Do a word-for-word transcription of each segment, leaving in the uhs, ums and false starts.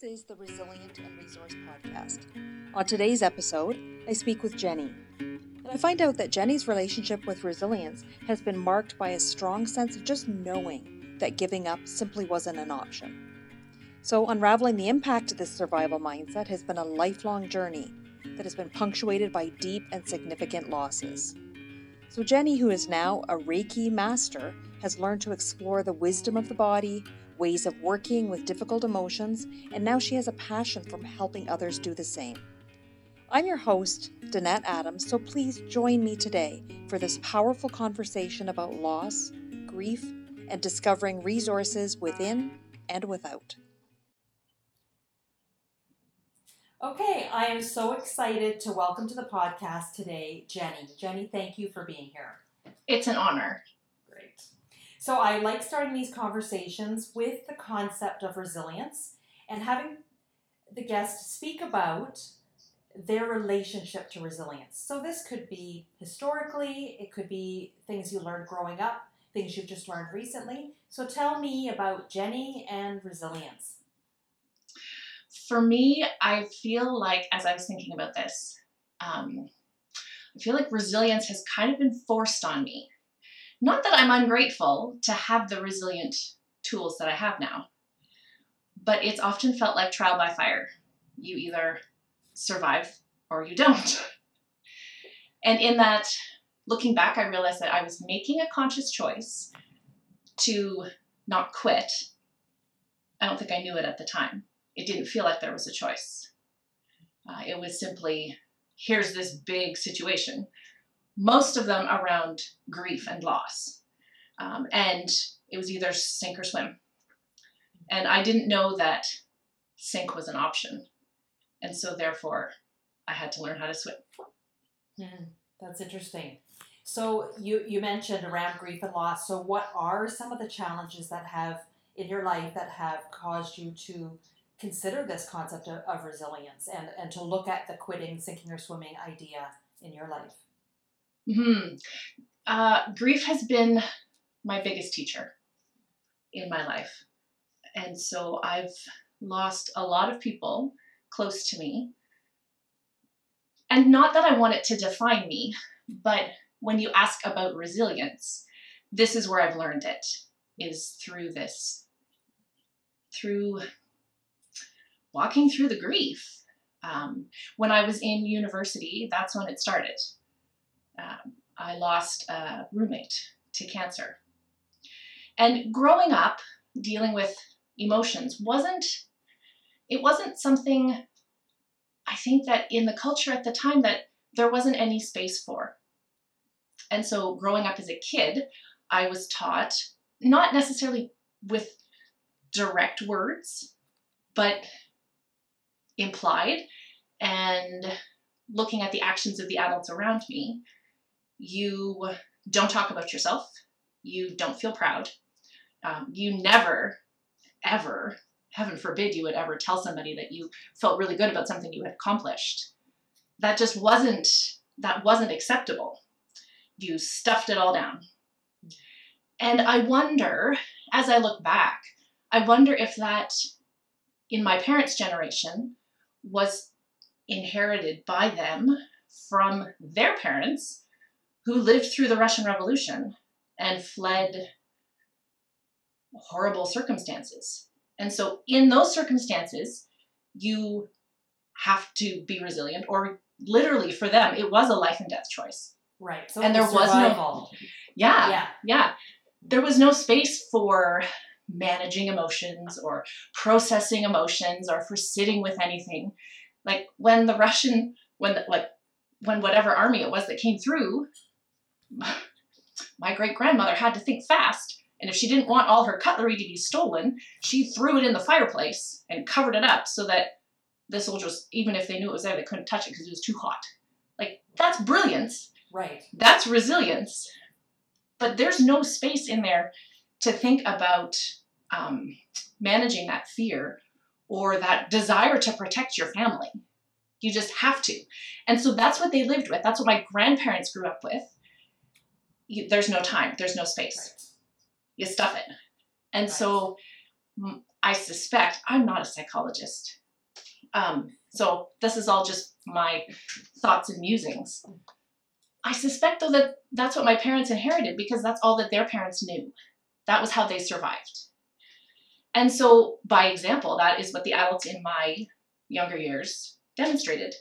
This is the Resilient and Resource Podcast. On today's episode, I speak with Jenny. And I find out that Jenny's relationship with resilience has been marked by a strong sense of just knowing that giving up simply wasn't an option. So unraveling the impact of this survival mindset has been a lifelong journey that has been punctuated by deep and significant losses. So Jenny, who is now a Reiki master, has learned to explore the wisdom of the body, ways of working with difficult emotions, and now she has a passion for helping others do the same. I'm your host, Danette Adams, so please join me today for this powerful conversation about loss, grief, and discovering resources within and without. Okay, I am so excited to welcome to the podcast today, Jenny. Jenny, thank you for being here. It's an honor. Great. So I like starting these conversations with the concept of resilience and having the guest speak about their relationship to resilience. So this could be historically, it could be things you learned growing up, things you've just learned recently. So tell me about Jenny and resilience. For me, I feel like, as I was thinking about this, um, I feel like resilience has kind of been forced on me. Not that I'm ungrateful to have the resilient tools that I have now, but it's often felt like trial by fire. You either survive or you don't. And in that, looking back, I realized that I was making a conscious choice to not quit. I don't think I knew it at the time. It didn't feel like there was a choice. Uh, it was simply, here's this big situation. Most of them around grief and loss. Um, and it was either sink or swim. And I didn't know that sink was an option. And so therefore, I had to learn how to swim. Mm, that's interesting. So you, you mentioned around grief and loss. So what are some of the challenges that have in your life that have caused you to consider this concept of, of resilience and, and to look at the quitting, sinking or swimming idea in your life? Hmm. Uh, grief has been my biggest teacher in my life. And so I've lost a lot of people close to me. And not that I want it to define me, but when you ask about resilience, this is where I've learned it, is through this, through walking through the grief. Um, when I was in university, that's when it started. Um, I lost a roommate to cancer. And growing up, dealing with emotions wasn't, it wasn't something, I think that in the culture at the time that there wasn't any space for. And so growing up as a kid, I was taught, not necessarily with direct words, but implied, and looking at the actions of the adults around me, you don't talk about yourself. You don't feel proud. Um, you never, ever, heaven forbid, you would ever tell somebody that you felt really good about something you had accomplished. That just wasn't, that wasn't acceptable. You stuffed it all down. And I wonder, as I look back, I wonder if that in my parents' generation was inherited by them from their parents, who lived through the Russian Revolution and fled horrible circumstances. And so in those circumstances, you have to be resilient, or literally for them, it was a life and death choice. Right. So and there was no, yeah, yeah, yeah. There was no space for managing emotions or processing emotions or for sitting with anything. Like when the Russian, when the, like when whatever army it was that came through, my great-grandmother had to think fast, and if she didn't want all her cutlery to be stolen, she threw it in the fireplace and covered it up so that the soldiers, even if they knew it was there, they couldn't touch it because it was too hot. Like, that's brilliance. Right. That's resilience. But there's no space in there to think about um, managing that fear or that desire to protect your family. You just have to. And so that's what they lived with. That's what my grandparents grew up with. You, there's no time. There's no space. Right. You stuff it. And right. So I suspect I'm not a psychologist. Um, so this is all just my thoughts and musings. I suspect, though, that that's what my parents inherited, because that's all that their parents knew. That was how they survived. And so, by example, that is what the adults in my younger years demonstrated.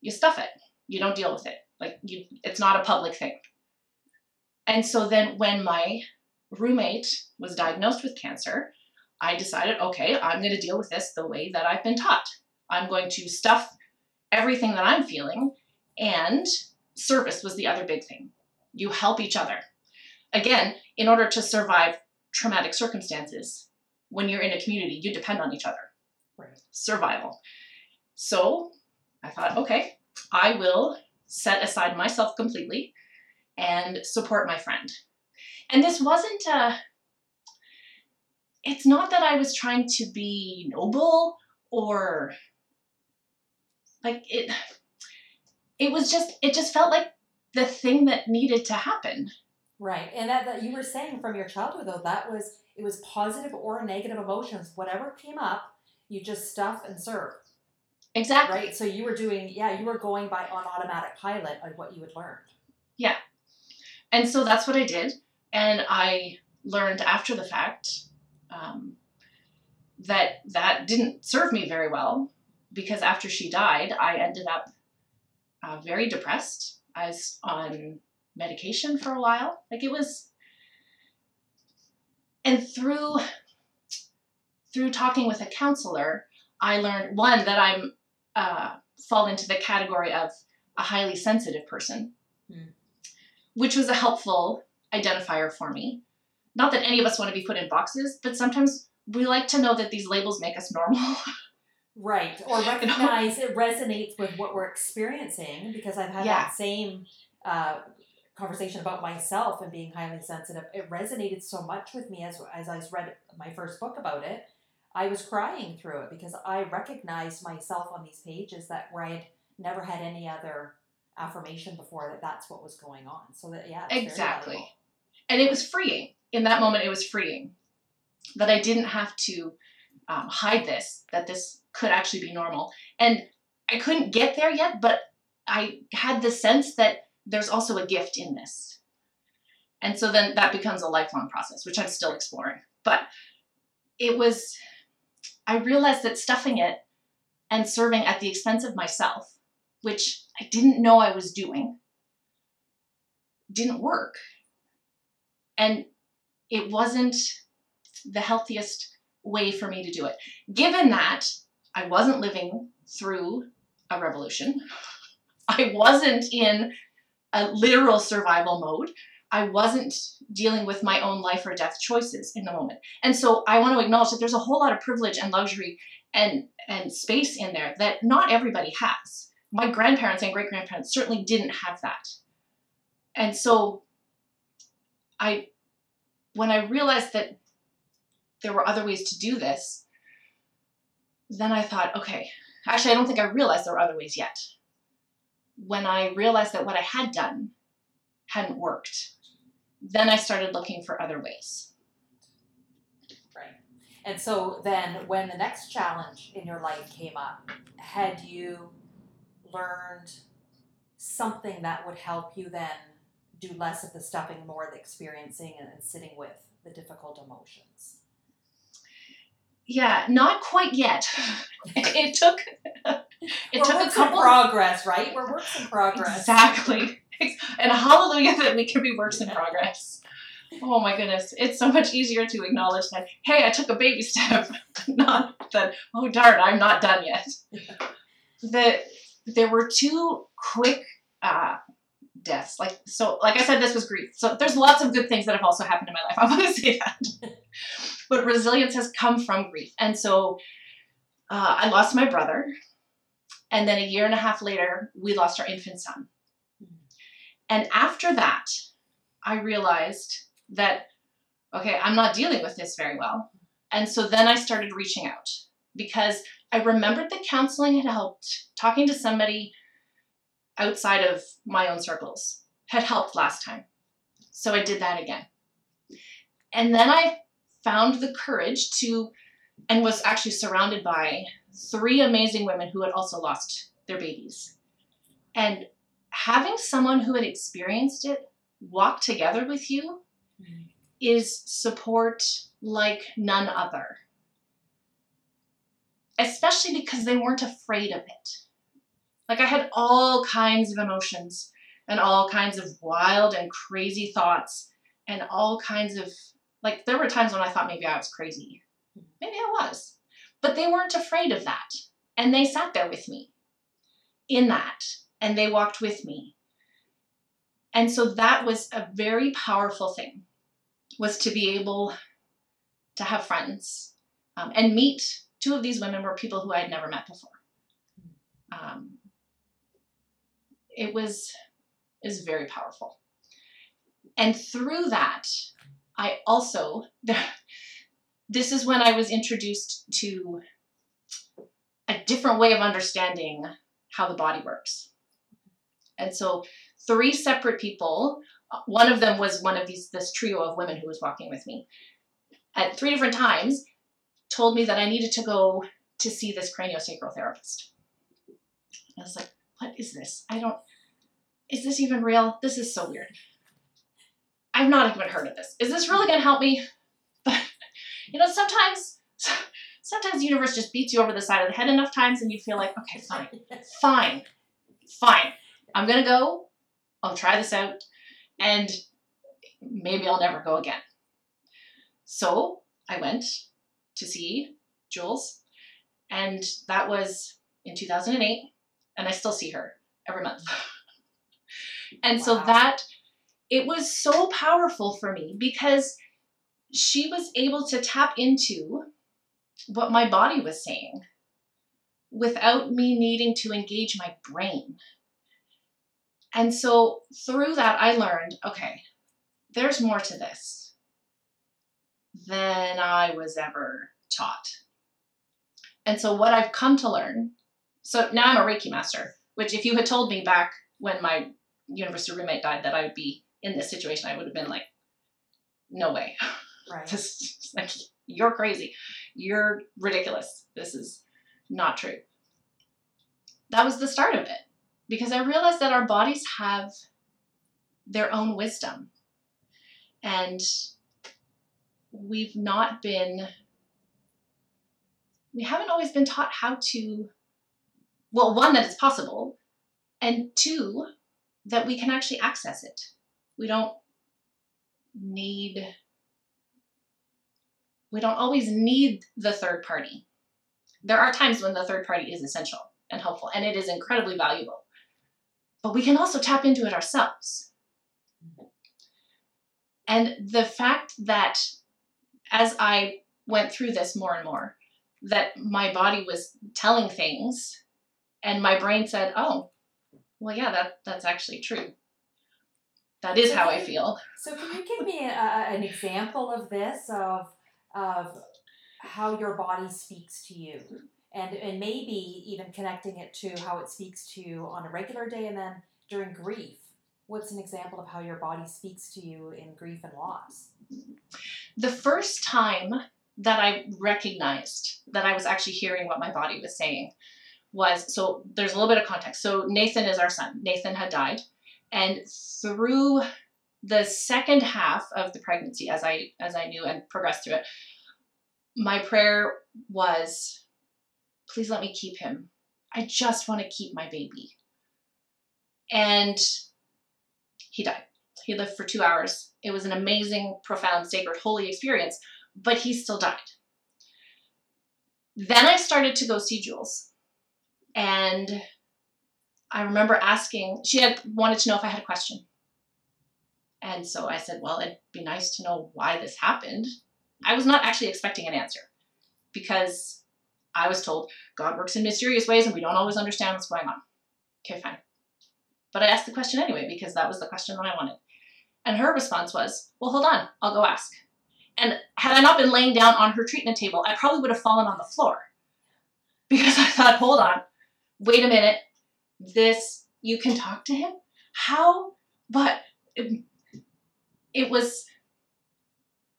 You stuff it. You don't deal with it. Like, you, it's not a public thing. And so then when my roommate was diagnosed with cancer, I decided, okay, I'm going to deal with this the way that I've been taught. I'm going to stuff everything that I'm feeling, and service was the other big thing. You help each other. Again, in order to survive traumatic circumstances, when you're in a community, you depend on each other. Right. Survival. So I thought, okay, I will set aside myself completely and support my friend. And this wasn't a, it's not that I was trying to be noble or like it, it was just, it just felt like the thing that needed to happen. Right. And that, that you were saying from your childhood, though, that was, it was positive or negative emotions. Whatever came up, you just stuff and serve. Exactly. Right. So you were doing, yeah, you were going by on automatic pilot on what you had learned. Yeah. And so that's what I did. And I learned after the fact um, that that didn't serve me very well, because after she died, I ended up uh, very depressed. I was on medication for a while. Like it was, and through, through talking with a counselor, I learned, one, that I'm, uh, fall into the category of a highly sensitive person, mm. which was a helpful identifier for me. Not that any of us want to be put in boxes, but sometimes we like to know that these labels make us normal. Right. Or recognize you know? It resonates with what we're experiencing, because I've had yeah. that same, uh, conversation about myself and being highly sensitive. It resonated so much with me as, as I read my first book about it. I was crying through it because I recognized myself on these pages that where I had never had any other affirmation before, that that's what was going on. So that, yeah. Exactly. And it was freeing. In that moment, it was freeing that I didn't have to um, hide this, that this could actually be normal. And I couldn't get there yet, but I had the sense that there's also a gift in this. And so then that becomes a lifelong process, which I'm still exploring. But it was, I realized that stuffing it and serving at the expense of myself, which I didn't know I was doing, didn't work. And it wasn't the healthiest way for me to do it. Given that I wasn't living through a revolution, I wasn't in a literal survival mode, I wasn't dealing with my own life or death choices in the moment. And so I want to acknowledge that there's a whole lot of privilege and luxury and, and space in there that not everybody has. My grandparents and great-grandparents certainly didn't have that. And so I, when I realized that there were other ways to do this, then I thought, okay, actually, I don't think I realized there were other ways yet. When I realized that what I had done hadn't worked, then I started looking for other ways. Right. And so then when the next challenge in your life came up, had you learned something that would help you then do less of the stuffing, more of the experiencing and sitting with the difficult emotions? Yeah, not quite yet. It took it We're took a couple progress, right? We're works in progress. Exactly. And hallelujah that we can be works in progress. Oh my goodness. It's so much easier to acknowledge that, hey, I took a baby step. Not that, oh darn, I'm not done yet. The there were two quick uh deaths. Like so like I said, this was grief. So there's lots of good things that have also happened in my life. I want to say that. But resilience has come from grief. And so uh, I lost my brother. And then a year and a half later, we lost our infant son. And after that, I realized that, okay, I'm not dealing with this very well. And so then I started reaching out, because I remembered that counseling had helped. Talking to somebody outside of my own circles had helped last time. So I did that again. And then I found the courage to and was actually surrounded by three amazing women who had also lost their babies. And having someone who had experienced it walk together with you mm-hmm. is support like none other. Especially because they weren't afraid of it. Like, I had all kinds of emotions and all kinds of wild and crazy thoughts and all kinds of, like, there were times when I thought maybe I was crazy. Maybe I was. But they weren't afraid of that. And they sat there with me in that. And they walked with me. And so that was a very powerful thing, was to be able to have friends um, and meet. Two of these women were people who I had never met before. Um, it was, it was very powerful. And through that, I also, this is when I was introduced to a different way of understanding how the body works. And so three separate people, one of them was one of these, this trio of women who was walking with me at three different times, told me that I needed to go to see this craniosacral therapist. I was like, what is this? I don't, is this even real? This is so weird. I've not even heard of this. Is this really going to help me? But, you know, sometimes, sometimes the universe just beats you over the side of the head enough times and you feel like, okay, fine, fine, fine. I'm going to go, I'll try this out, and maybe I'll never go again. So I went to see Jules, and that was in two thousand eight, and I still see her every month. And wow. So that, it was so powerful for me because she was able to tap into what my body was saying without me needing to engage my brain. And so through that, I learned, okay, there's more to this than I was ever taught. And so what I've come to learn, so now I'm a Reiki master, which if you had told me back when my university roommate died that I would be in this situation, I would have been like, no way. Right. This, like, you're crazy. You're ridiculous. This is not true. That was the start of it, because I realized that our bodies have their own wisdom. And we've not been, we haven't always been taught how to, well, one, that it's possible, and two, that we can actually access it. We don't need, we don't always need the third party. There are times when the third party is essential and helpful, and it is incredibly valuable, but we can also tap into it ourselves. And the fact that as I went through this more and more, that my body was telling things and my brain said, oh, well, yeah, that that's actually true. That is so how I feel. So can you give me a, an example of this, of of how your body speaks to you, and, and maybe even connecting it to how it speaks to you on a regular day and then during grief? What's an example of how your body speaks to you in grief and loss? The first time that I recognized that I was actually hearing what my body was saying was, so there's a little bit of context. So Nathan is our son. Nathan had died. And through the second half of the pregnancy, as I, as I knew and progressed through it, my prayer was, please let me keep him. I just want to keep my baby. And he died. He lived for two hours. It was an amazing, profound, sacred, holy experience, but he still died. Then I started to go see Jules. And I remember asking, she had wanted to know if I had a question. And so I said, well, it'd be nice to know why this happened. I was not actually expecting an answer because I was told God works in mysterious ways and we don't always understand what's going on. Okay, fine. But I asked the question anyway, because that was the question that I wanted. And her response was, well, hold on, I'll go ask. And had I not been laying down on her treatment table, I probably would have fallen on the floor, because I thought, hold on, wait a minute, this, you can talk to him? How? But it, it was,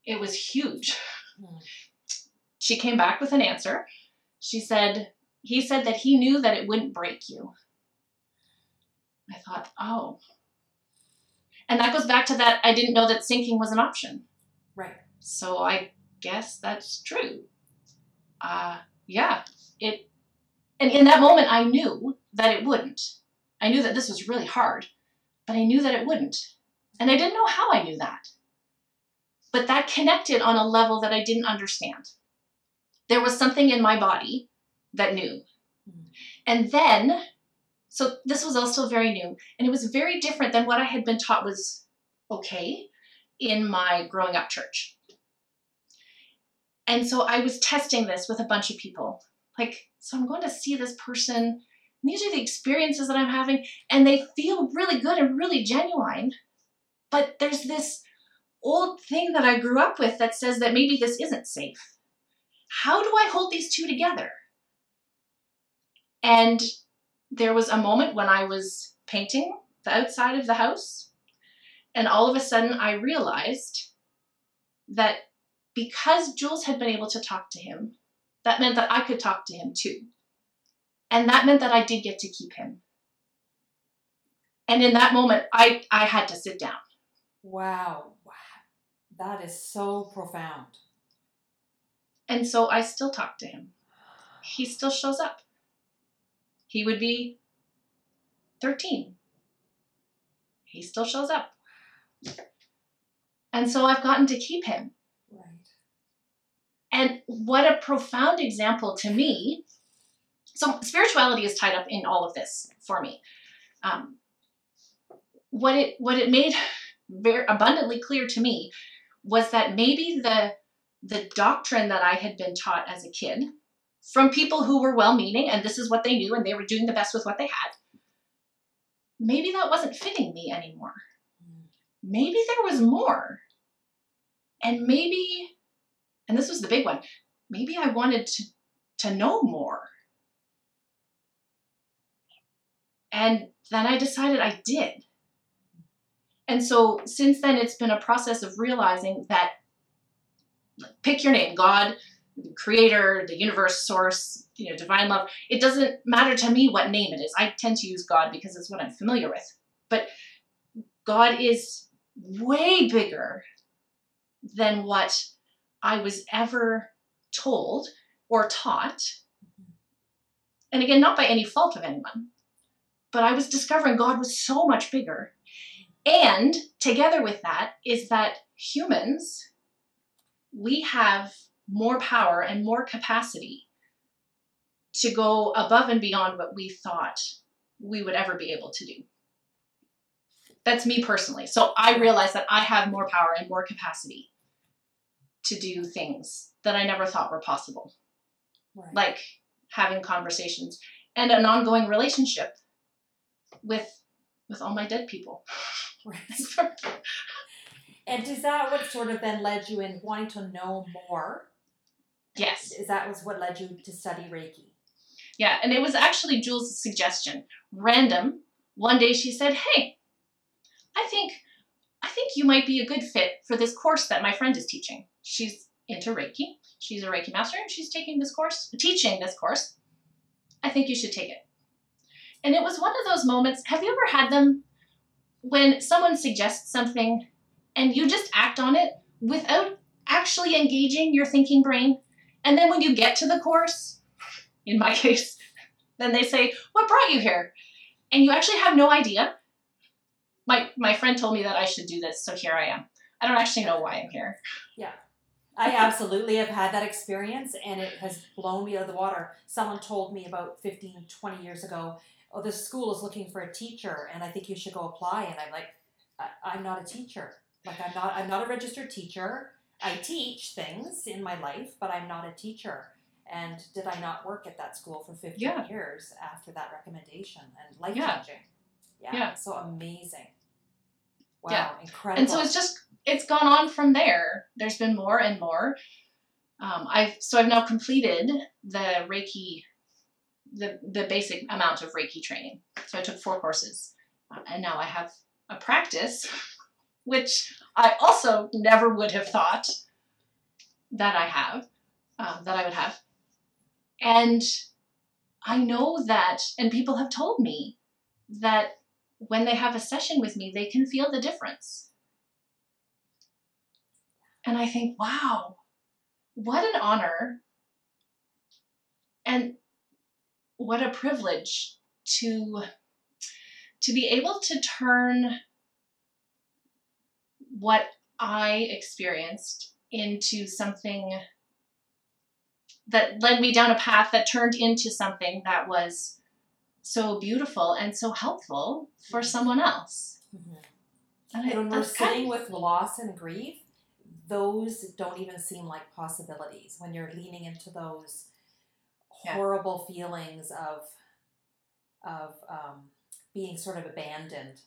it was huge. She came back with an answer. She said, he said that he knew that it wouldn't break you. I thought, oh. And that goes back to that, I didn't know that sinking was an option. Right. So I guess that's true. Uh, yeah. It. And in that moment, I knew that it wouldn't. I knew that this was really hard, but I knew that it wouldn't. And I didn't know how I knew that. But that connected on a level that I didn't understand. There was something in my body that knew. And then, so this was also very new, and it was very different than what I had been taught was okay in my growing up church. And so I was testing this with a bunch of people. Like, so I'm going to see this person, and these are the experiences that I'm having, and they feel really good and really genuine, but there's this old thing that I grew up with that says that maybe this isn't safe. How do I hold these two together? And there was a moment when I was painting the outside of the house, and all of a sudden I realized that because Jules had been able to talk to him, that meant that I could talk to him too. And that meant that I did get to keep him. And in that moment, I, I had to sit down. Wow. Wow. That is so profound. And so I still talk to him. He still shows up. He would be thirteen. He still shows up. And so I've gotten to keep him. Right. And what a profound example to me. So spirituality is tied up in all of this for me. Um, what it what it made very abundantly clear to me was that maybe the the doctrine that I had been taught as a kid from people who were well-meaning, and this is what they knew, and they were doing the best with what they had, maybe that wasn't fitting me anymore. Maybe there was more. And maybe, and this was the big one, maybe I wanted to, to know more. And then I decided I did. And so since then, it's been a process of realizing that, pick your name, God, the creator, the universe, source, you know, divine love. It doesn't matter to me what name it is. I tend to use God because it's what I'm familiar with. But God is way bigger than what I was ever told or taught. And again, not by any fault of anyone, but I was discovering God was so much bigger. And together with that is that humans, we have more power and more capacity to go above and beyond what we thought we would ever be able to do. That's me personally. So I realized that I have more power and more capacity to do things that I never thought were possible. Right. Like having conversations and an ongoing relationship with with all my dead people. Right. And is that what sort of then led you in wanting to know more? Yes. Is that was what led you to study Reiki? Yeah, and it was actually Jules' suggestion. Random. One day she said, hey, I think I think you might be a good fit for this course that my friend is teaching. She's into Reiki. She's a Reiki master, and she's taking this course, teaching this course. I think you should take it. And it was one of those moments, have you ever had them when someone suggests something and you just act on it without actually engaging your thinking brain? And then when you get to the course, in my case, then they say, what brought you here? And you actually have no idea. My my friend told me that I should do this, so here I am. I don't actually know why I'm here. Yeah. I absolutely have had that experience, and it has blown me out of the water. Someone told me about fifteen, twenty years ago, oh, this school is looking for a teacher, and I think you should go apply. And I'm like, I'm not a teacher. Like I'm not, I'm not a registered teacher. I teach things in my life, but I'm not a teacher. And did I not work at that school for fifteen yeah. years after that recommendation? And life changing. Yeah. Yeah. yeah. So amazing. Wow. Yeah. Incredible. And so it's just, it's gone on from there. There's been more and more. Um, I've, so I've now completed the Reiki, the, the basic amount of Reiki training. So I took four courses, and now I have a practice which I also never would have thought that I have. um, that I would have. And I know that, and people have told me that when they have a session with me, they can feel the difference. And I think, wow, what an honor and what a privilege to, to be able to turn what I experienced into something that led me down a path that turned into something that was so beautiful and so helpful for someone else. Mm-hmm. And, and when we're sitting with loss and grief, those don't even seem like possibilities. When you're leaning into those horrible yeah. feelings of of um, being sort of abandoned,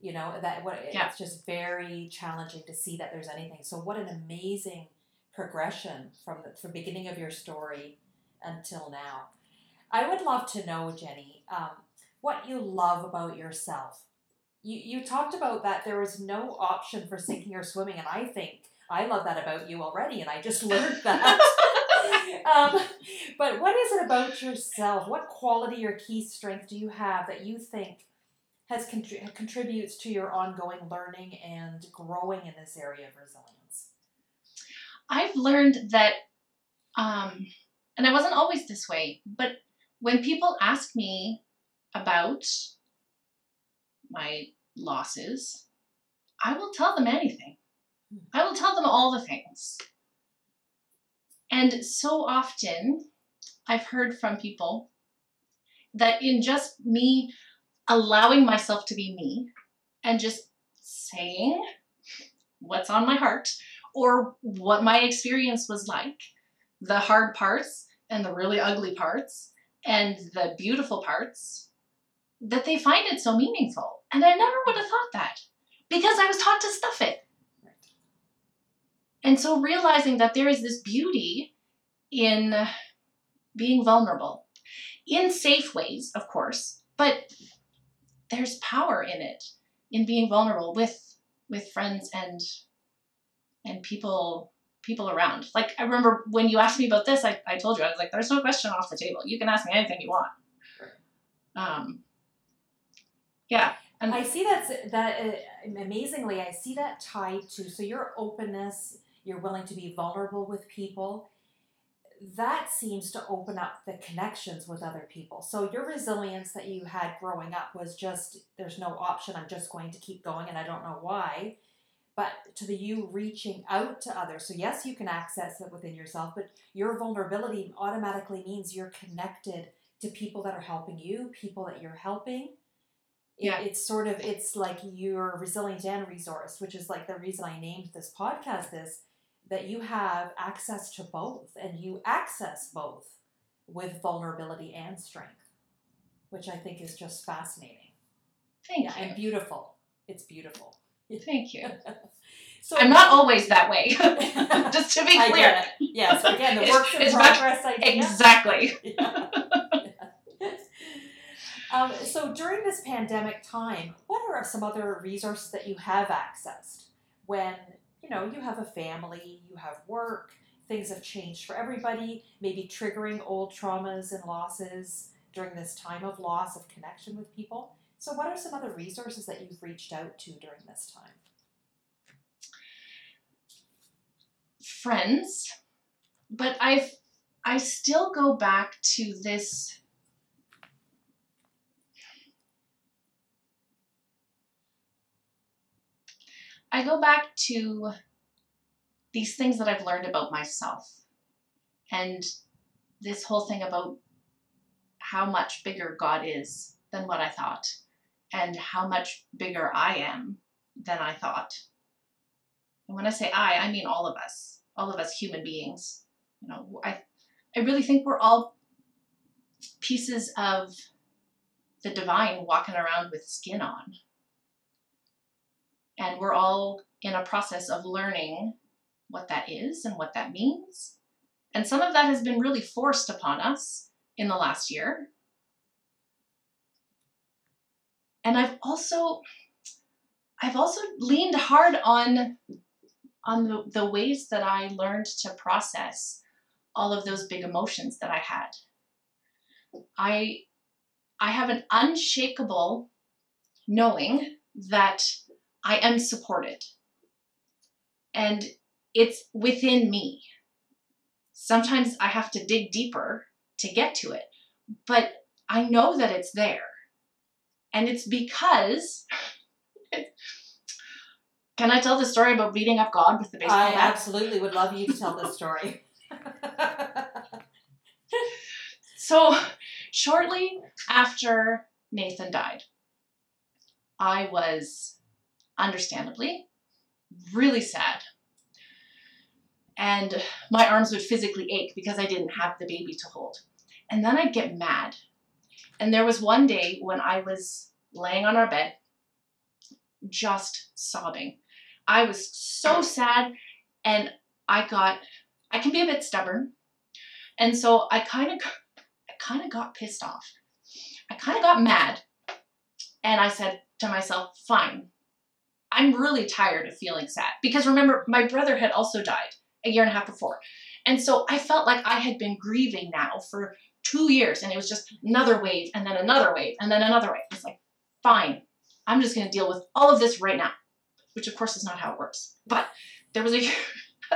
you know, that what yeah. it's just very challenging to see that there's anything. So what an amazing progression from the, from the beginning of your story until now. I would love to know, Jenny, um, what you love about yourself. You you talked about that there was no option for sinking or swimming, and I think I love that about you already, and I just learned that. um, but what is it about yourself? What quality or key strength do you have that you think has contri- contributes to your ongoing learning and growing in this area of resilience? I've learned that, um, and I wasn't always this way, but when people ask me about my losses, I will tell them anything. I will tell them all the things. And so often I've heard from people that in just me allowing myself to be me and just saying what's on my heart or what my experience was like, the hard parts and the really ugly parts and the beautiful parts, that they find it so meaningful. And I never would have thought that because I was taught to stuff it. And so realizing that there is this beauty in being vulnerable, in safe ways, of course, but there's power in it, in being vulnerable with with friends and and people people around. Like, I remember when you asked me about this, I, I told you, I was like, there's no question off the table. You can ask me anything you want. Um, yeah. And I see that's, that, uh, amazingly, I see that tied to, so your openness, you're willing to be vulnerable with people. That seems to open up the connections with other people. So your resilience that you had growing up was just, there's no option. I'm just going to keep going and I don't know why. But to the you reaching out to others. So yes, you can access it within yourself, but your vulnerability automatically means you're connected to people that are helping you, people that you're helping. Yeah. It, it's sort of, it's like you're resilient and resourced, which is like the reason I named this podcast this, that you have access to both and you access both with vulnerability and strength, which I think is just fascinating. Thank yeah, you. And beautiful. It's beautiful. Thank you. So I'm not always that way. Just to be clear. Yes, again, the works in progress idea. Exactly. Yeah. Yeah. Um, so during this pandemic time, what are some other resources that you have accessed when, you know, you have a family, you have work, things have changed for everybody, maybe triggering old traumas and losses during this time of loss of connection with people? So what are some other resources that you've reached out to during this time? Friends, but I've, I still go back to this, I go back to these things that I've learned about myself and this whole thing about how much bigger God is than what I thought. And how much bigger I am than I thought. And when I say I, I mean all of us, all of us human beings. You know, I, I really think we're all pieces of the divine walking around with skin on. And we're all in a process of learning what that is and what that means. And some of that has been really forced upon us in the last year. And I've also, I've also leaned hard on, on the, the ways that I learned to process all of those big emotions that I had. I, I have an unshakable knowing that I am supported, and it's within me. Sometimes I have to dig deeper to get to it, but I know that it's there. And it's because, can I tell the story about beating up God with the baseball bat? I absolutely would love you to tell this story. So shortly after Nathan died, I was understandably really sad. And my arms would physically ache because I didn't have the baby to hold. And then I'd get mad. And there was one day when I was laying on our bed, just sobbing. I was so sad, and I got, I can be a bit stubborn. And so I kind of, I kind of got pissed off. I kind of got mad. And I said to myself, fine, I'm really tired of feeling sad. Because remember, my brother had also died a year and a half before. And so I felt like I had been grieving now for two years, and it was just another wave and then another wave and then another wave. It's like, fine, I'm just going to deal with all of this right now, which of course is not how it works. But there was a,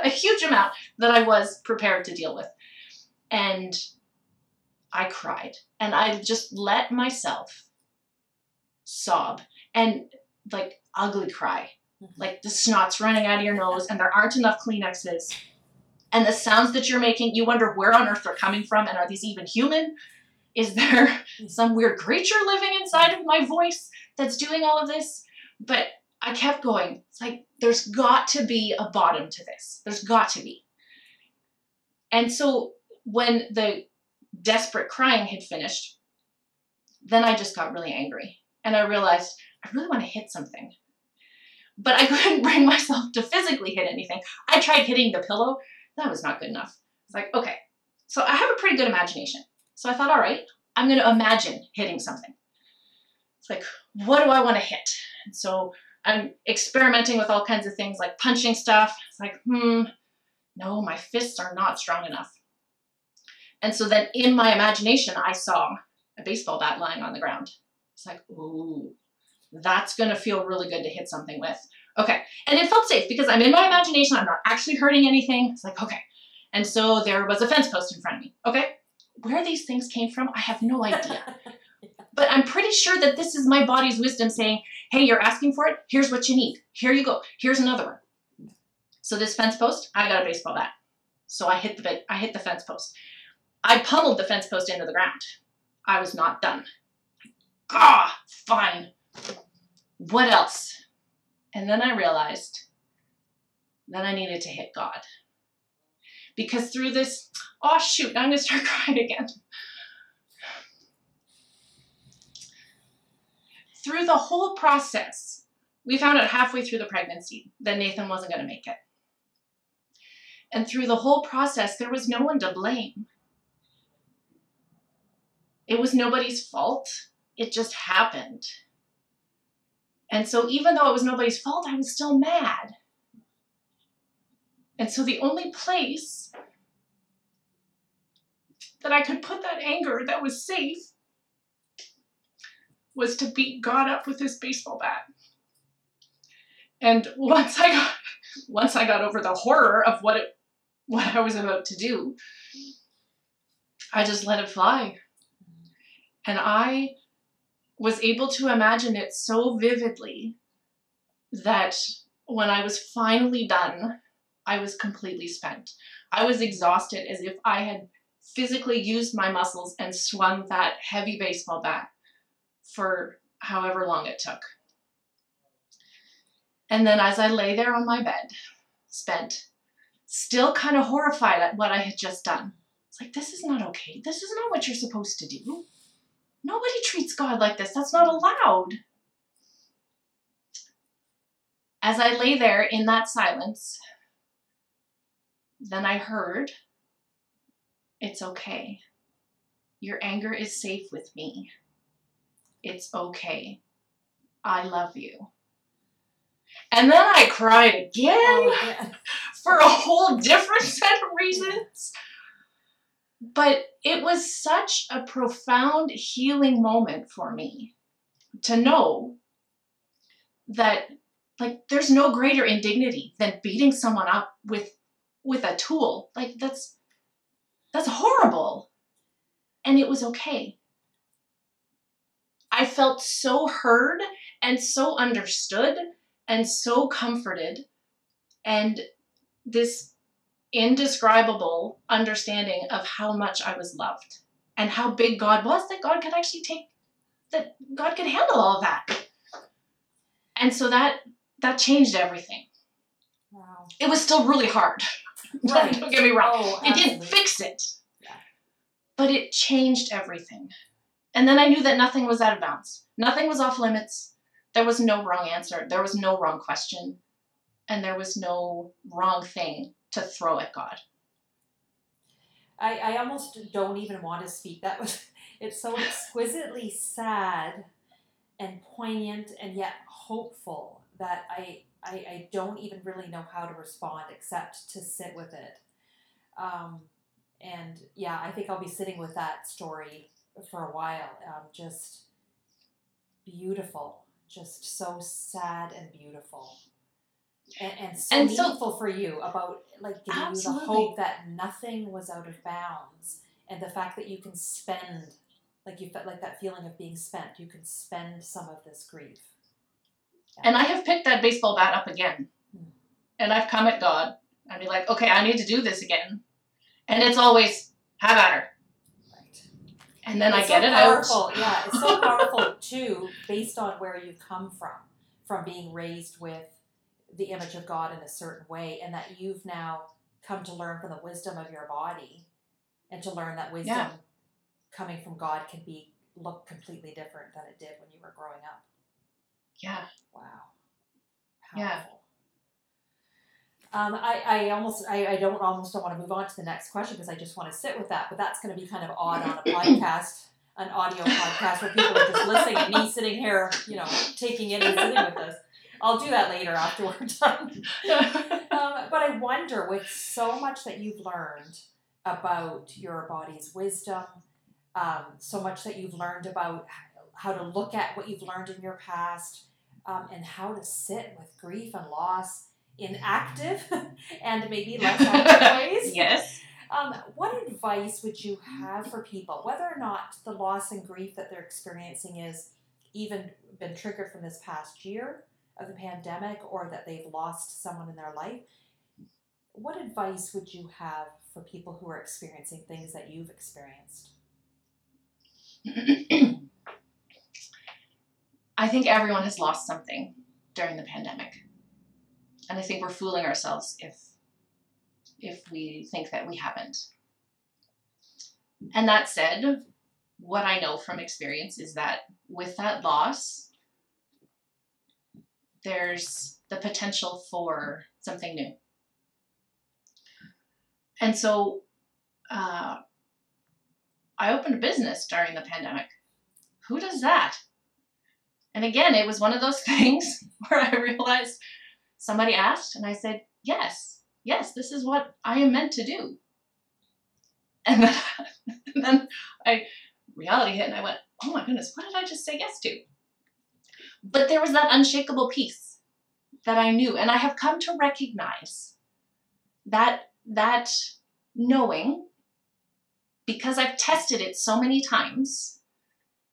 a huge amount that I was prepared to deal with. And I cried, and I just let myself sob, and like ugly cry, like the snot's running out of your nose and there aren't enough Kleenexes. And the sounds that you're making, you wonder where on earth they're coming from, and are these even human? Is there some weird creature living inside of my voice that's doing all of this? But I kept going. It's like, there's got to be a bottom to this. There's got to be. And so when the desperate crying had finished, then I just got really angry. And I realized, I really want to hit something. But I couldn't bring myself to physically hit anything. I tried hitting the pillow. That was not good enough. It's like, okay, so I have a pretty good imagination. So I thought, all right, I'm going to imagine hitting something. It's like, what do I want to hit? And so I'm experimenting with all kinds of things, like punching stuff. It's like, hmm, no, my fists are not strong enough. And so then in my imagination, I saw a baseball bat lying on the ground. It's like, ooh, that's going to feel really good to hit something with. Okay. And it felt safe because I'm in my imagination. I'm not actually hurting anything. It's like, okay. And so there was a fence post in front of me. Okay. Where these things came from, I have no idea. But I'm pretty sure that this is my body's wisdom saying, hey, you're asking for it. Here's what you need. Here you go. Here's another one. So this fence post, I got a baseball bat. So I hit the bit, I hit the fence post. I pummeled the fence post into the ground. I was not done. Ah, fine. What else? And then I realized that I needed to hit God. Because through this, oh shoot, now I'm going to start crying again. Through the whole process, we found out halfway through the pregnancy that Nathan wasn't going to make it. And through the whole process, there was no one to blame. It was nobody's fault. It just happened. And so even though it was nobody's fault, I was still mad. And so the only place that I could put that anger that was safe was to beat God up with his baseball bat. And once I got, once I got over the horror of what it, what I was about to do, I just let it fly. And I was able to imagine it so vividly that when I was finally done, I was completely spent. I was exhausted, as if I had physically used my muscles and swung that heavy baseball bat for however long it took. And then as I lay there on my bed, spent, still kind of horrified at what I had just done. It's like, this is not okay. This is not what you're supposed to do. Nobody treats God like this. That's not allowed. As I lay there in that silence, then I heard, it's okay. Your anger is safe with me. It's okay. I love you. And then I cried again, oh, yeah. For a whole different set of reasons. But it was such a profound healing moment for me to know that, like, there's no greater indignity than beating someone up with with a tool. Like, that's that's horrible. And it was okay. I felt so heard and so understood and so comforted, and this indescribable understanding of how much I was loved and how big God was, that God could actually take, that God could handle all of that. And so that, that changed everything. Wow. It was still really hard. Right. Don't get me wrong. Oh, it didn't fix it, yeah. But it changed everything. And then I knew that nothing was out of bounds. Nothing was off limits. There was no wrong answer. There was no wrong question. And there was no wrong thing to throw at God. I, I almost don't even want to speak. That was, it's so exquisitely sad and poignant and yet hopeful that I, I, I don't even really know how to respond except to sit with it. Um, and yeah, I think I'll be sitting with that story for a while. Um, just beautiful, just so sad and beautiful. And, and so and meaningful so, for you about, like, giving absolutely. You the hope that nothing was out of bounds, and the fact that you can spend, like, you felt like that feeling of being spent. You can spend some of this grief. Yeah. And I have picked that baseball bat up again, hmm. and I've come at God and be like, okay, I need to do this again, and it's always have at her. Right. And then it's I so get powerful. It out. Yeah, it's so powerful too, based on where you come from, from being raised with the image of God in a certain way, and that you've now come to learn from the wisdom of your body, and to learn that wisdom yeah. coming from God can be look completely different than it did when you were growing up. Yeah. Wow. Powerful. Yeah. Um, I, I almost, I, I don't almost don't want to move on to the next question because I just want to sit with that, but that's going to be kind of odd on a podcast, an audio podcast where people are just listening and me sitting here, you know, taking in and sitting with this. I'll do that later after we're done. um, but I wonder, with so much that you've learned about your body's wisdom, um, so much that you've learned about how to look at what you've learned in your past, um, and how to sit with grief and loss in active and maybe less active ways. Yes. Um, what advice would you have for people, whether or not the loss and grief that they're experiencing is even been triggered from this past year of the pandemic, or that they've lost someone in their life? What advice would you have for people who are experiencing things that you've experienced? I think everyone has lost something during the pandemic. And I think we're fooling ourselves if, if we think that we haven't. And that said, what I know from experience is that with that loss, there's the potential for something new. And so uh, I opened a business during the pandemic. Who does that? And again, it was one of those things where I realized somebody asked and I said, yes, yes, this is what I am meant to do. And then, and then I reality hit and I went, oh my goodness, what did I just say yes to? But there was that unshakable peace that I knew. And I have come to recognize that, that knowing, because I've tested it so many times,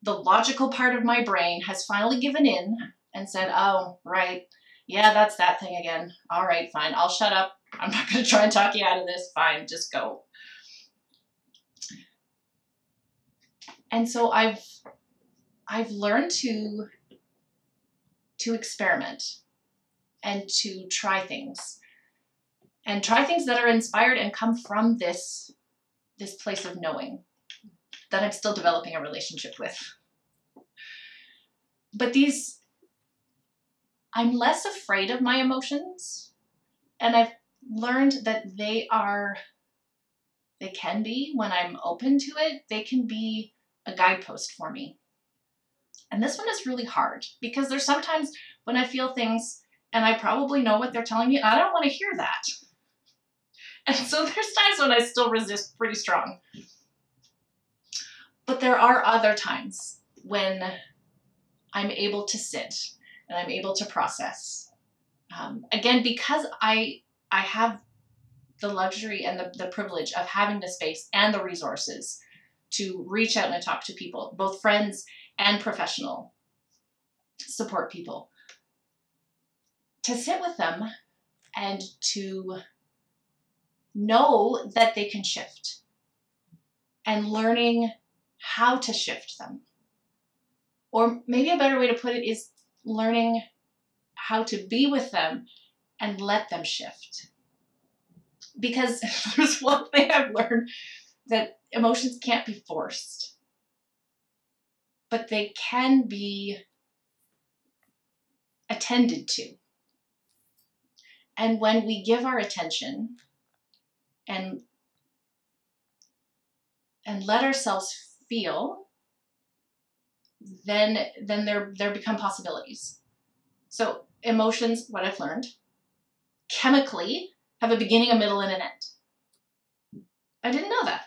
the logical part of my brain has finally given in and said, oh, right. Yeah, that's that thing again. All right, fine. I'll shut up. I'm not going to try and talk you out of this. Fine. Just go. And so I've, I've learned to to experiment and to try things and try things that are inspired and come from this, this place of knowing that I'm still developing a relationship with. But these, I'm less afraid of my emotions, and I've learned that they are, they can be, when I'm open to it, they can be a guidepost for me. And this one is really hard because there's sometimes when I feel things and I probably know what they're telling me, and I don't want to hear that. And so there's times when I still resist pretty strong. But there are other times when I'm able to sit and I'm able to process. Um, again, because I I have the luxury and the, the privilege of having the space and the resources to reach out and talk to people, both friends and professional support people, to sit with them and to know that they can shift and learning how to shift them. Or maybe a better way to put it is learning how to be with them and let them shift. Because there's one thing I've learned, that emotions can't be forced, but they can be attended to. And when we give our attention and, and let ourselves feel, then, then there, there become possibilities. So emotions, what I've learned, chemically have a beginning, a middle, and an end. I didn't know that,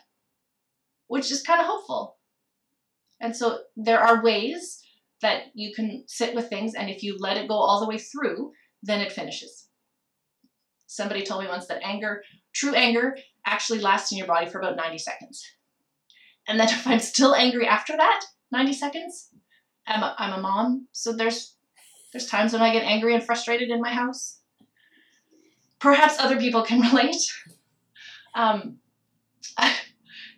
which is kind of hopeful. And so there are ways that you can sit with things, and if you let it go all the way through, then it finishes. Somebody told me once that anger, true anger, actually lasts in your body for about ninety seconds. And then if I'm still angry after that ninety seconds, I'm a, I'm a mom, so there's there's times when I get angry and frustrated in my house. Perhaps other people can relate. Um, I,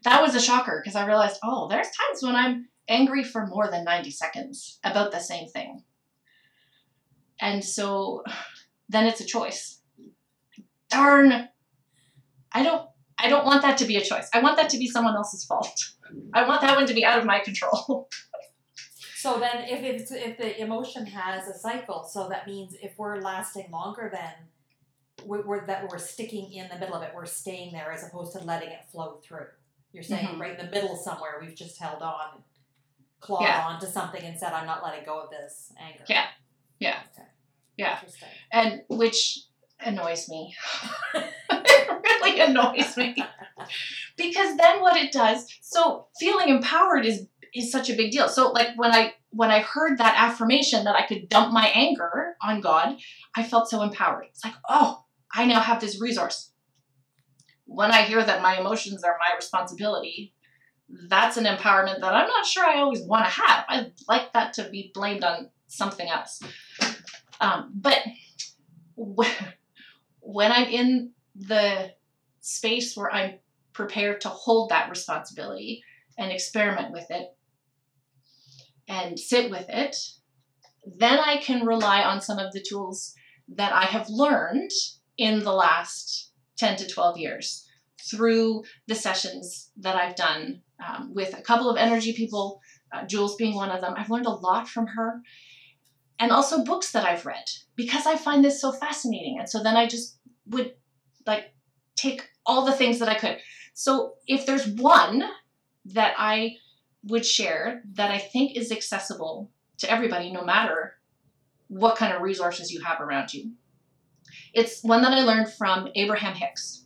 that was a shocker, because I realized, oh, there's times when I'm angry for more than ninety seconds about the same thing. And so then it's a choice. Darn, I don't I don't want that to be a choice. I want that to be someone else's fault. I want that one to be out of my control. So then if it's, if the emotion has a cycle, so that means if we're lasting longer than we're, we're, that we're sticking in the middle of it, we're staying there as opposed to letting it flow through. You're saying mm-hmm. right in the middle somewhere, we've just held on, clawed yeah. onto something and said, I'm not letting go of this anger. Yeah, yeah, okay. yeah. Interesting. And which... annoys me. It really annoys me. Because then what it does, so feeling empowered is is such a big deal. So like when I when I heard that affirmation that I could dump my anger on God, I felt so empowered. It's like, oh, I now have this resource. When I hear that my emotions are my responsibility, that's an empowerment that I'm not sure I always want to have. I'd like that to be blamed on something else. Um, but when I'm in the space where I'm prepared to hold that responsibility and experiment with it and sit with it, then I can rely on some of the tools that I have learned in the last ten to twelve years through the sessions that I've done um, with a couple of energy people, uh, Jules being one of them. I've learned a lot from her. And also books that I've read, because I find this so fascinating. And so then I just would like take all the things that I could. So if there's one that I would share that I think is accessible to everybody, no matter what kind of resources you have around you, it's one that I learned from Abraham Hicks.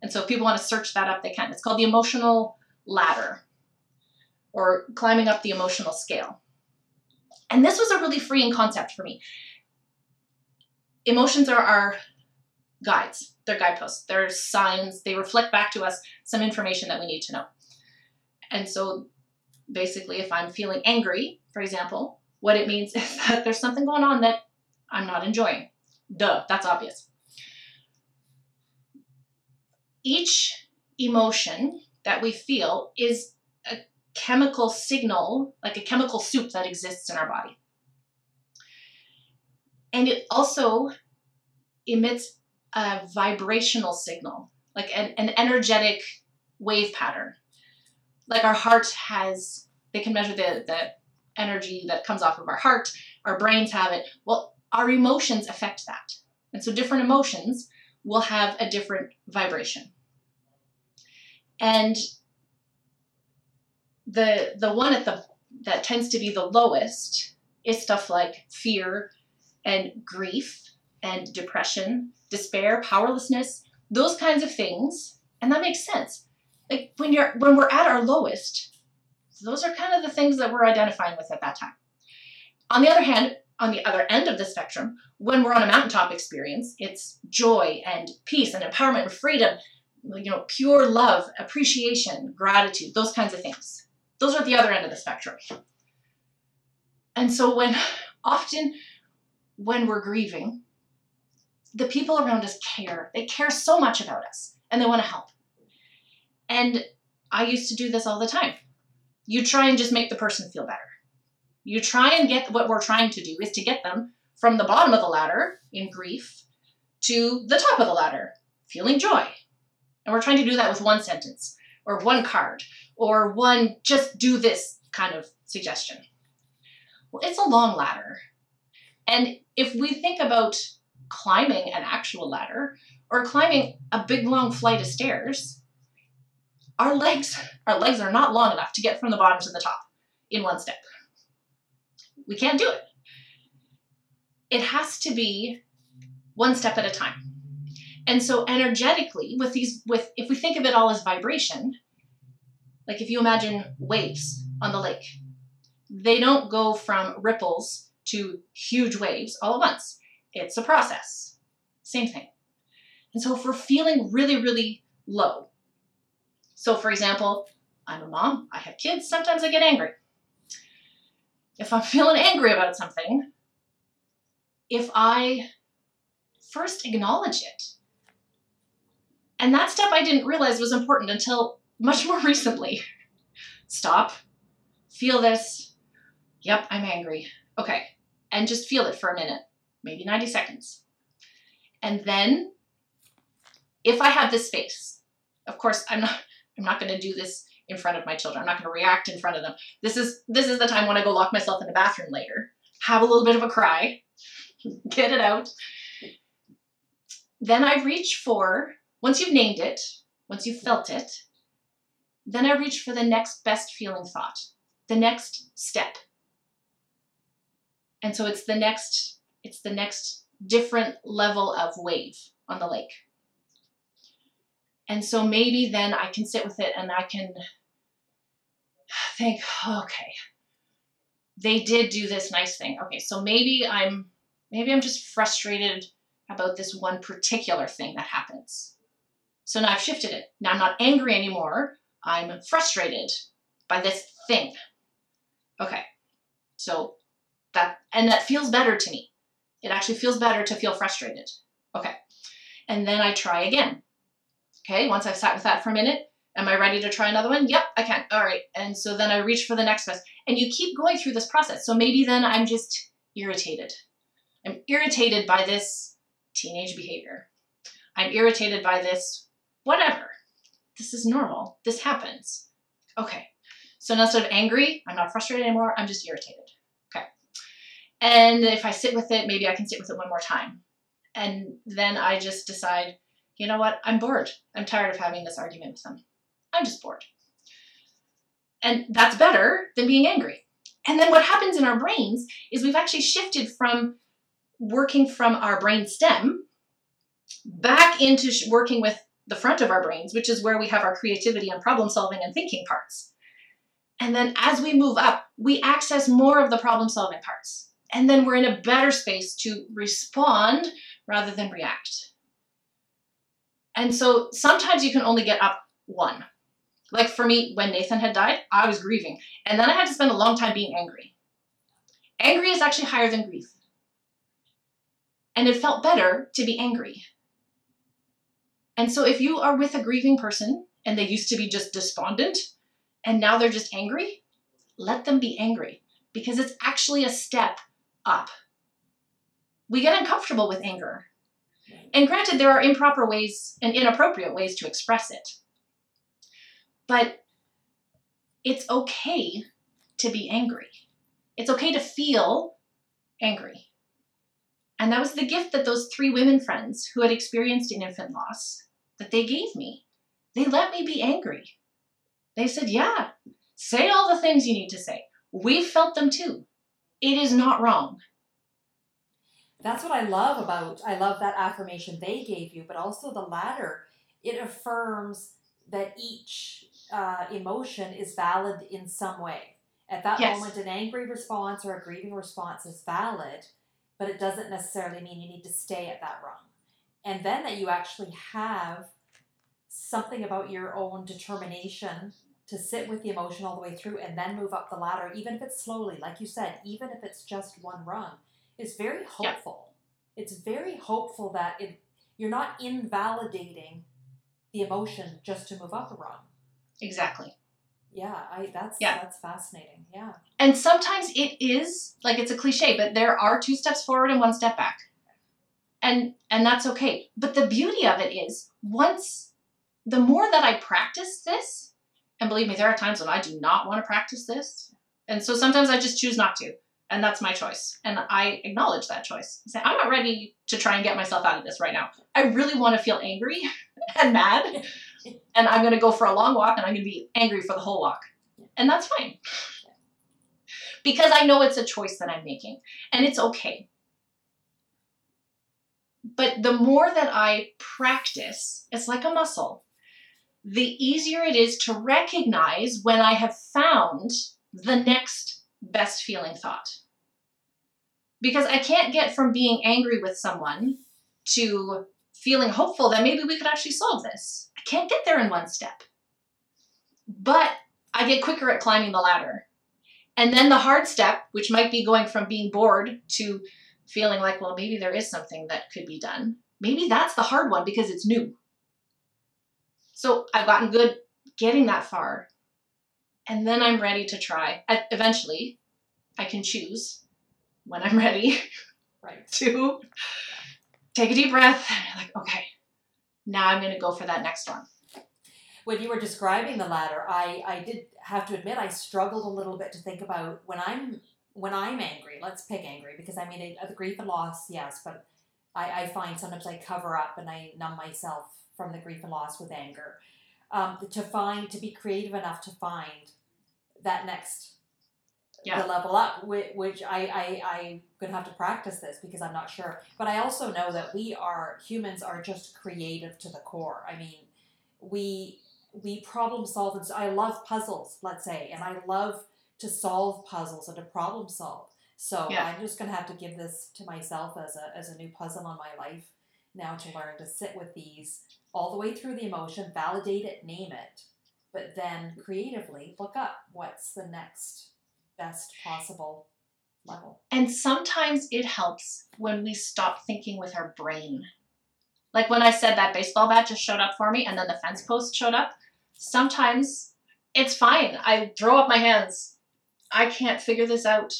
And so if people want to search that up, they can. It's called The Emotional Ladder, or Climbing Up the Emotional Scale. And this was a really freeing concept for me. Emotions are our guides. They're guideposts. They're signs. They reflect back to us some information that we need to know. And so basically, if I'm feeling angry, for example, what it means is that there's something going on that I'm not enjoying. Duh, that's obvious. Each emotion that we feel is a chemical signal, like a chemical soup that exists in our body. And it also emits a vibrational signal, like an, an energetic wave pattern. Like our heart has, they can measure the, the energy that comes off of our heart. Our brains have it. Well, our emotions affect that. And so different emotions will have a different vibration. And The the one at the that tends to be the lowest is stuff like fear and grief and depression, despair, powerlessness, those kinds of things. And that makes sense. Like when you're when we're at our lowest, So those are kind of the things that we're identifying with at that time. On the other hand, on the other end of the spectrum, when we're on a mountaintop experience, it's joy and peace and empowerment and freedom, you know, pure love, appreciation, gratitude, those kinds of things. Those are at the other end of the spectrum. And so when often when we're grieving, the people around us care. They care so much about us and they want to help. And I used to do this all the time. You try and just make the person feel better. You try and get, what we're trying to do is to get them from the bottom of the ladder in grief to the top of the ladder, feeling joy. And we're trying to do that with one sentence or one card or one just do this kind of suggestion. Well, it's a long ladder. And if we think about climbing an actual ladder or climbing a big long flight of stairs, our legs, our legs are not long enough to get from the bottom to the top in one step. We can't do it. It has to be one step at a time. And so energetically, with these, with if we think of it all as vibration, like if you imagine waves on the lake, they don't go from ripples to huge waves all at once. It's a process. Same thing. And so if we're feeling really, really low, so for example, I'm a mom, I have kids, sometimes I get angry. If I'm feeling angry about something, if I first acknowledge it, and that step I didn't realize was important until much more recently. Stop, feel this, yep, I'm angry, okay, and just feel it for a minute, maybe ninety seconds. And then, if I have this space, of course, I'm not, I'm not going to do this in front of my children. I'm not going to react in front of them. This is this is the time when I go lock myself in the bathroom later, have a little bit of a cry, get it out. Then I reach for, once you've named it, once you've felt it, then I reach for the next best feeling thought, the next step. And so it's the next, it's the next different level of wave on the lake. And so maybe then I can sit with it and I can think, okay, they did do this nice thing. Okay, so maybe I'm maybe I'm just frustrated about this one particular thing that happens. So now I've shifted it. Now I'm not angry anymore. I'm frustrated by this thing. Okay, so that, and that feels better to me. It actually feels better to feel frustrated. Okay, and then I try again. Okay, once I've sat with that for a minute, am I ready to try another one? Yep, I can. All right. And so then I reach for the next best. And you keep going through this process. So maybe then I'm just irritated. I'm irritated by this teenage behavior. I'm irritated by this whatever. This is normal. This happens. Okay. So now instead of angry, I'm not frustrated anymore. I'm just irritated. Okay. And if I sit with it, maybe I can sit with it one more time. And then I just decide, you know what? I'm bored. I'm tired of having this argument with them. I'm just bored. And that's better than being angry. And then what happens in our brains is we've actually shifted from working from our brain stem back into sh- working with the front of our brains, which is where we have our creativity and problem solving and thinking parts. And then as we move up, we access more of the problem solving parts. And then we're in a better space to respond rather than react. And so sometimes you can only get up one. Like for me, when Nathan had died, I was grieving. And then I had to spend a long time being angry. Angry is actually higher than grief. And it felt better to be angry. And so if you are with a grieving person and they used to be just despondent and now they're just angry, let them be angry because it's actually a step up. We get uncomfortable with anger. And granted, there are improper ways and inappropriate ways to express it. But it's okay to be angry. It's okay to feel angry. And that was the gift that those three women friends who had experienced an infant loss, that they gave me. They let me be angry. They said, yeah, say all the things you need to say. We felt them too. It is not wrong. That's what I love about, I love that affirmation they gave you, but also the ladder. It affirms that each uh, emotion is valid in some way. At that yes. moment, an angry response or a grieving response is valid, but it doesn't necessarily mean you need to stay at that rung. And then that you actually have something about your own determination to sit with the emotion all the way through and then move up the ladder, even if it's slowly, like you said, even if it's just one rung, is very hopeful. Yeah. It's very hopeful that it, you're not invalidating the emotion just to move up the rung. Exactly. Yeah, I, that's yeah. that's fascinating. Yeah. And sometimes it is, like it's a cliche, but there are two steps forward and one step back. And and that's okay. But the beauty of it is, once, the more that I practice this, and believe me, there are times when I do not want to practice this. And so sometimes I just choose not to. And that's my choice. And I acknowledge that choice. I say, I'm not ready to try and get myself out of this right now. I really want to feel angry and mad. And I'm going to go for a long walk, and I'm going to be angry for the whole walk. And that's fine. Because I know it's a choice that I'm making. And it's okay. But the more that I practice, it's like a muscle. The easier it is to recognize when I have found the next best feeling thought. Because I can't get from being angry with someone to feeling hopeful that maybe we could actually solve this. I can't get there in one step. But I get quicker at climbing the ladder. And then the hard step, which might be going from being bored to feeling like, well, maybe there is something that could be done. Maybe that's the hard one because it's new. So I've gotten good getting that far. And then I'm ready to try. I, eventually, I can choose when I'm ready right. to take a deep breath. And like, okay, now I'm going to go for that next one. When you were describing the ladder, I, I did have to admit I struggled a little bit to think about when I'm when I'm angry. Let's pick angry because, I mean, the grief and loss, yes, but I, I find sometimes I cover up and I numb myself from the grief and loss with anger. Um, to find, to be creative enough to find that next yeah. the level up, which, which I, I, I'm going to have to practice this because I'm not sure. But I also know that we are, humans are just creative to the core. I mean, we, we problem solve. And so I love puzzles, let's say, and I love to solve puzzles and to problem solve. So yeah. I'm just going to have to give this to myself as a, as a new puzzle on my life now to learn to sit with these all the way through the emotion, validate it, name it, but then creatively look up what's the next best possible level. And sometimes it helps when we stop thinking with our brain. Like when I said that baseball bat just showed up for me and then the fence post showed up, sometimes it's fine. I throw up my hands. I can't figure this out.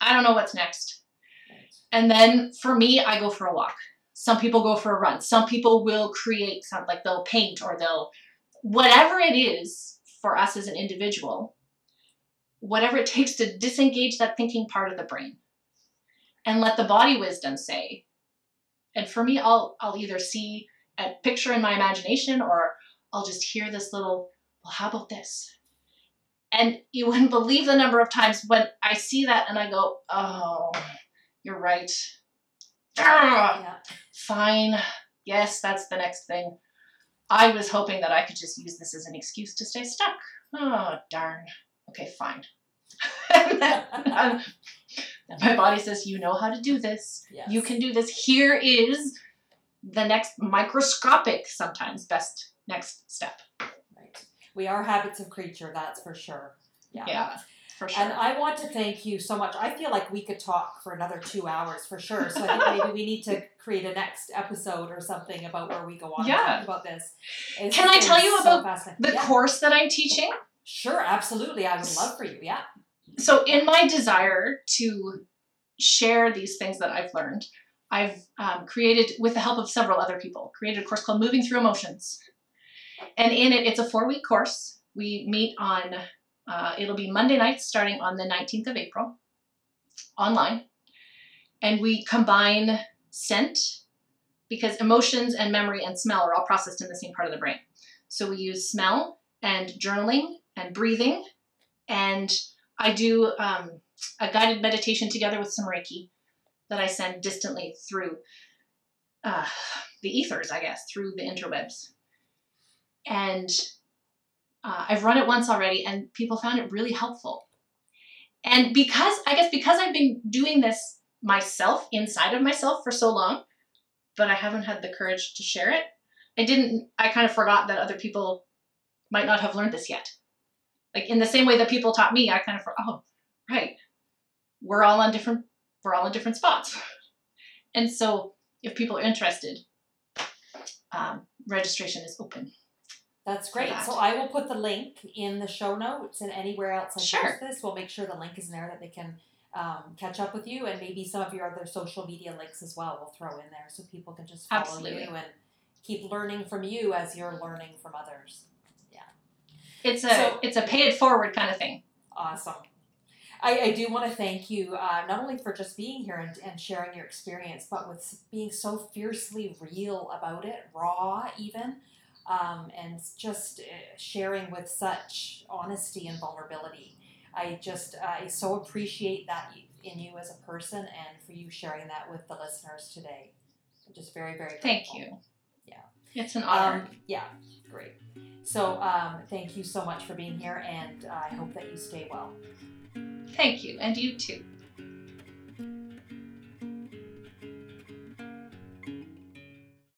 I don't know what's next. Right. And then for me, I go for a walk. Some people go for a run. Some people will create something, like they'll paint or they'll, whatever it is for us as an individual, whatever it takes to disengage that thinking part of the brain and let the body wisdom say. And for me, I'll I'll either see a picture in my imagination or I'll just hear this little, well, how about this? And you wouldn't believe the number of times when I see that and I go, oh, you're right. Ah, yeah. Fine. Yes, that's the next thing. I was hoping that I could just use this as an excuse to stay stuck. Oh, darn. Okay, fine. And then, um, then my body says, you know how to do this. Yes. You can do this. Here is the next microscopic, sometimes best next step. Right. We are habits of creature, that's for sure. Yeah. Yeah. Sure. And I want to thank you so much. I feel like we could talk for another two hours for sure. So I think maybe we need to create a next episode or something about where we go on yeah. and talk about this. It's, Can I tell you so about the yeah. course that I'm teaching? Sure, absolutely. I would love for you. Yeah. So in my desire to share these things that I've learned, I've um, created, with the help of several other people, created a course called Moving Through Emotions. And in it, it's a four-week course. We meet on... Uh, it'll be Monday nights starting on the nineteenth of April online. And we combine scent because emotions and memory and smell are all processed in the same part of the brain. So we use smell and journaling and breathing. And I do um, a guided meditation together with some Reiki that I send distantly through uh, the ethers, I guess, through the interwebs. And uh, I've run it once already, and people found it really helpful. And because, I guess because I've been doing this myself, inside of myself for so long, but I haven't had the courage to share it, I didn't, I kind of forgot that other people might not have learned this yet. Like in the same way that people taught me, I kind of, oh, right. We're all on different, we're all in different spots. And so if people are interested, um, registration is open. That's great. That. So I will put the link in the show notes and anywhere else I sure. post this. We'll make sure the link is in there that they can um, catch up with you, and maybe some of your other social media links as well we'll throw in there so people can just follow Absolutely. You and keep learning from you as you're learning from others. Yeah. It's a so, it's a pay it forward kind of thing. Awesome. I, I do want to thank you uh, not only for just being here and, and sharing your experience, but with being so fiercely real about it, raw even. Um, and just sharing with such honesty and vulnerability. I just, I so appreciate that in you as a person and for you sharing that with the listeners today. I'm just very, very grateful. Thank you. Yeah. It's an honor. Um, yeah, great. So um, thank you so much for being here, and I hope that you stay well. Thank you, and you too.